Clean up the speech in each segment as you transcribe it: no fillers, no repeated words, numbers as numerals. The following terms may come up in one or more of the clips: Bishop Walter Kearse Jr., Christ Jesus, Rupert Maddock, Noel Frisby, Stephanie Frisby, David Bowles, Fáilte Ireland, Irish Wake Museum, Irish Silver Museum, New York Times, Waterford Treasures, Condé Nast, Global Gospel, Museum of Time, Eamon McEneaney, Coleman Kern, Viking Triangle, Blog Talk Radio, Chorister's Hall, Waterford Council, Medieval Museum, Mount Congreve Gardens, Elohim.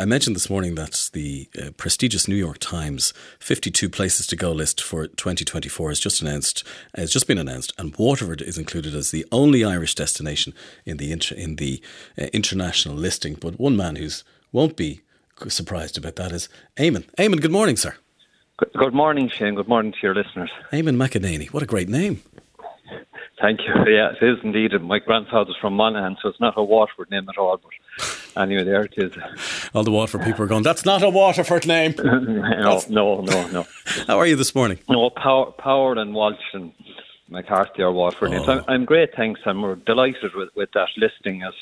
I mentioned this morning that the prestigious New York Times 52 places to go list for 2024 has just been announced, and Waterford is included as the only Irish destination in the international listing. But one man who won't be surprised about that is Eamon. Eamon, good morning, sir. Good morning, Shane. Good morning to your listeners. Eamon McEneaney, what a great name. Thank you. Yeah, it is indeed. My grandfather's from Monaghan, so it's not a Waterford name at all. But anyway, there it is. All the Waterford people are going, that's not a Waterford name. No. How are you this morning? No, Power and Walsh and McCarthy are Waterford names. I'm great, thanks. We're delighted with that listing as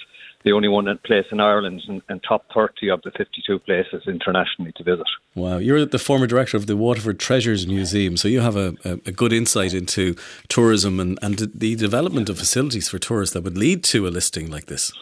the only one place in Ireland and top 30 of the 52 places internationally to visit. Wow, you're the former director of the Waterford Treasures Museum, so you have a good insight into tourism and the development of facilities for tourists that would lead to a listing like this.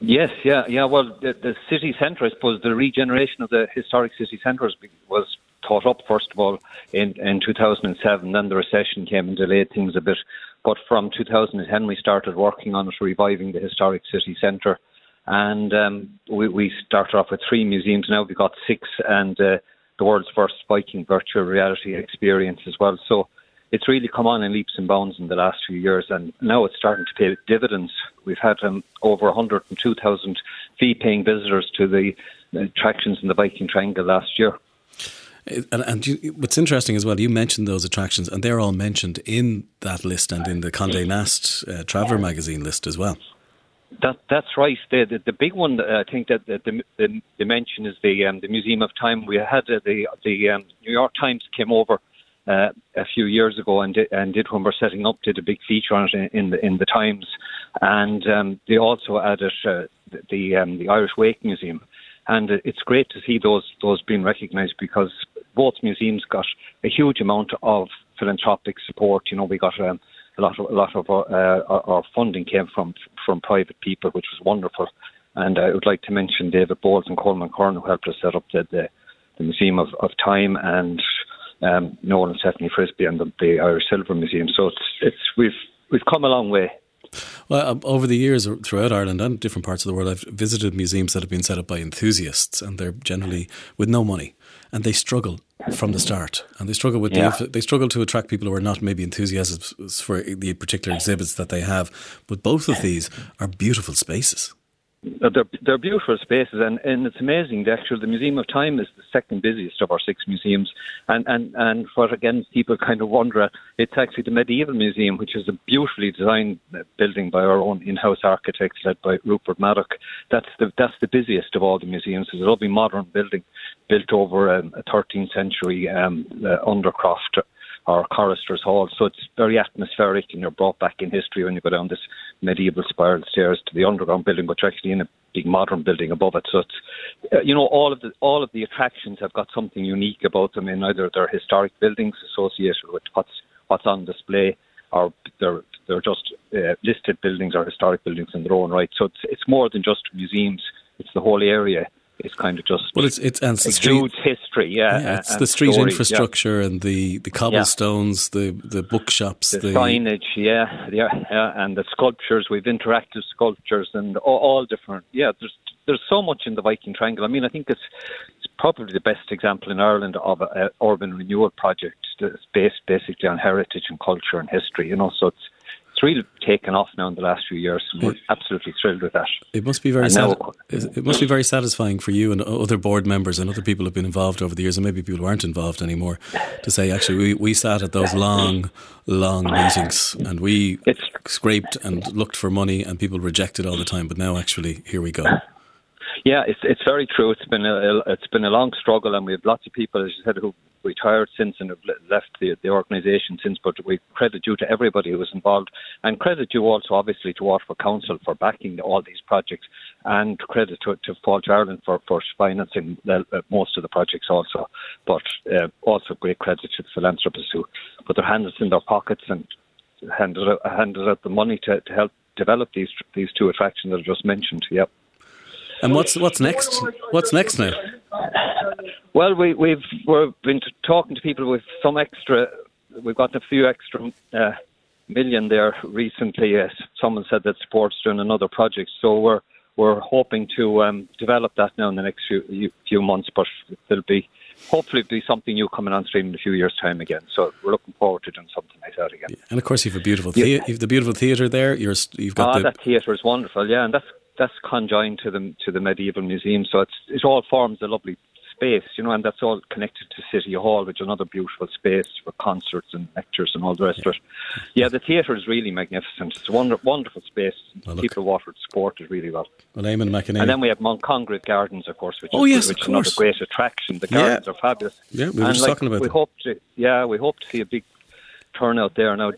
Yes, yeah. Well, the city centre, I suppose, the regeneration of the historic city centres was thought up, first of all, in 2007. Then the recession came and delayed things a bit. But from 2010, we started working on it, reviving the historic city centre. And we started off with 3 museums. Now we've got 6 and the world's first Viking virtual reality experience as well. So it's really come on in leaps and bounds in the last few years. And now it's starting to pay dividends. We've had over 102,000 fee-paying visitors to the attractions in the Viking Triangle last year. And what's interesting as well, you mentioned those attractions, and they're all mentioned in that list and in the Condé Nast Traveller magazine list as well. That's right. The big one, I think, that the mention is the Museum of Time. We had the New York Times came over a few years ago and did a big feature on it in the Times, and they also added the Irish Wake Museum. And it's great to see those being recognised because both museums got a huge amount of philanthropic support. You know, we got a lot of our funding came from private people, which was wonderful. And I would like to mention David Bowles and Coleman Kern, who helped us set up the Museum of Time, and Noel and Stephanie Frisby and the Irish Silver Museum. So we've come a long way. Well, over the years throughout Ireland and different parts of the world, I've visited museums that have been set up by enthusiasts, and they're generally with no money, and they struggle from the start, and they struggle to attract people who are not maybe enthusiasts for the particular exhibits that they have. But both of these are beautiful spaces. They're beautiful spaces, and it's amazing. The Museum of Time is the second busiest of our 6 museums, and what again people kind of wonder at, it's actually the Medieval Museum, which is a beautifully designed building by our own in-house architects led by Rupert Maddock. That's the busiest of all the museums. It's a lovely modern building built over a 13th century undercroft or Chorister's Hall. So it's very atmospheric, and you're brought back in history when you go down this medieval spiral stairs to the underground building, which are actually in a big modern building above it. So it's, all of the attractions have got something unique about them in either their historic buildings associated with what's on display, or they're just listed buildings or historic buildings in their own right. So it's more than just museums, it's the whole area. It's kind of just exudes history. Yeah, it's the street story, infrastructure, and the cobblestones, the bookshops, the signage, and the sculptures. We've interactive sculptures and all different. Yeah, there's so much in the Viking Triangle. I mean, I think it's probably the best example in Ireland of an urban renewal project that's based basically on heritage and culture and history. You know, so it's really taken off now in the last few years, and we're absolutely thrilled with that. It must be very satisfying for you and other board members and other people who've been involved over the years, and maybe people who aren't involved anymore, to say, actually, we sat at those long meetings, and we scraped and looked for money, and people rejected all the time, but now actually here we go. Yeah, it's very true. It's been a long struggle, and we have lots of people, as you said, who retired since and have left the organisation since. But we credit due to everybody who was involved, and credit due also obviously to Waterford Council for backing all these projects, and credit to Fáilte Ireland for financing most of the projects also. But also great credit to the philanthropists who put their hands in their pockets and handed out the money to help develop these 2 attractions that I just mentioned. Yep. And what's next? What's next now? Well, we've been talking to people with some extra. We've got a few extra million there recently. Someone said that support's doing another project, so we're we're hoping to develop that now in the next few months, but there'll be hopefully it'll be something new coming on stream in a few years' time again. So we're looking forward to doing something like that again. And of course, you've a beautiful you've the beautiful theatre there. That theatre is wonderful, yeah, and that's conjoined to the Medieval Museum. So it all forms a lovely space, you know, and that's all connected to City Hall, which is another beautiful space for concerts and lectures and all the rest of it. Yeah, the theatre is really magnificent. It's a wonderful space. People of Waterford support it really well. Well, Eamon McEneaney. And then we have Mount Congreve Gardens, of course, which is another great attraction. The gardens are fabulous. Yeah, we were talking about that. We hope to see a big turnout there now.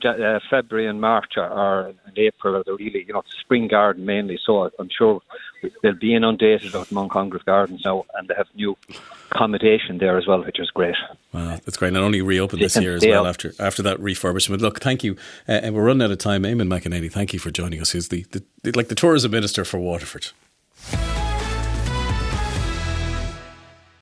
February and March and April are the really, you know, spring garden mainly. So I'm sure they'll be inundated out Mount Congreve Gardens now, and they have new accommodation there as well, which is great. Wow, that's great! And only reopened this year as well after that refurbishment. Look, thank you, and we're running out of time. Eamon McEneaney, thank you for joining us. Who's the tourism minister for Waterford?